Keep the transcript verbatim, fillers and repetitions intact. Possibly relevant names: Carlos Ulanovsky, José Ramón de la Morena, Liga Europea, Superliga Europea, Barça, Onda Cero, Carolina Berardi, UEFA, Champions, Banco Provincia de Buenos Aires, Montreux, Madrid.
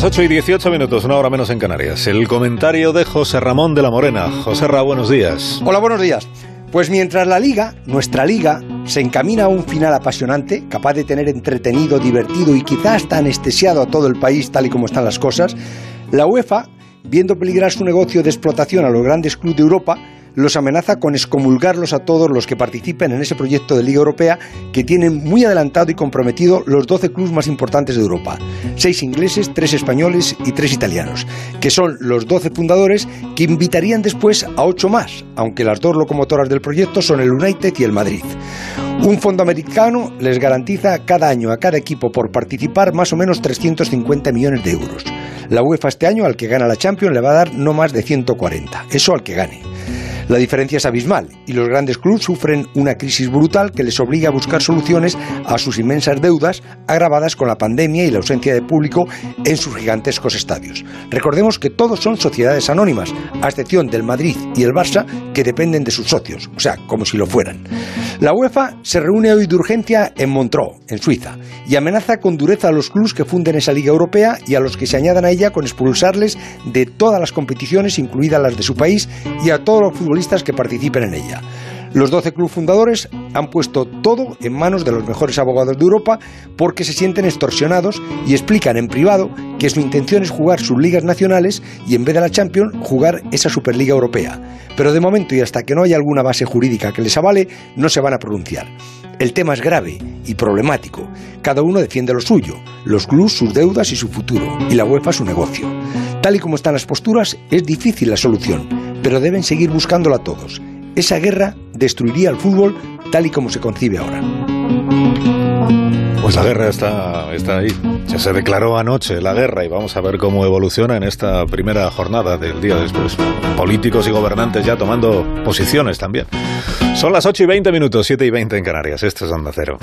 Las ocho y dieciocho minutos, una hora menos en Canarias. El comentario de José Ramón de la Morena. José Ramón, buenos días. Hola, buenos días. Pues mientras la Liga, nuestra Liga, se encamina a un final apasionante, capaz de tener entretenido, divertido y quizás hasta anestesiado a todo el país tal y como están las cosas, la UEFA, viendo peligrar su negocio de explotación a los grandes clubes de Europa, los amenaza con excomulgarlos a todos los que participen en ese proyecto de Liga Europea que tienen muy adelantado y comprometido los doce clubes más importantes de Europa. Seis ingleses, tres españoles y tres italianos, que son los doce fundadores que invitarían después a ocho más, aunque las dos locomotoras del proyecto son el United y el Madrid. Un fondo americano les garantiza cada año a cada equipo por participar más o menos trescientos cincuenta millones de euros. La UEFA este año al que gana la Champions le va a dar no más de ciento cuarenta, eso al que gane. La diferencia es abismal y los grandes clubes sufren una crisis brutal que les obliga a buscar soluciones a sus inmensas deudas agravadas con la pandemia y la ausencia de público en sus gigantescos estadios. Recordemos que todos son sociedades anónimas, a excepción del Madrid y el Barça, que dependen de sus socios, o sea, como si lo fueran. La UEFA se reúne hoy de urgencia en Montreux, en Suiza, y amenaza con dureza a los clubes que funden esa Liga Europea y a los que se añadan a ella con expulsarles de todas las competiciones, incluidas las de su país, y a todos los futbolistas que participen en ella. Los doce clubes fundadores han puesto todo en manos de los mejores abogados de Europa porque se sienten extorsionados y explican en privado que su intención es jugar sus ligas nacionales y en vez de la Champions jugar esa Superliga Europea. Pero de momento y hasta que no haya alguna base jurídica que les avale, no se van a pronunciar. El tema es grave y problemático. Cada uno defiende lo suyo, los clubes sus deudas y su futuro, y la UEFA su negocio. Tal y como están las posturas, es difícil la solución, pero deben seguir buscándola todos. Esa guerra destruiría el fútbol tal y como se concibe ahora. Pues la guerra está, está ahí. Ya se declaró anoche la guerra y vamos a ver cómo evoluciona en esta primera jornada del día después. Políticos y gobernantes ya tomando posiciones también. Son las ocho y veinte minutos, siete y veinte en Canarias. Esto es Onda Cero.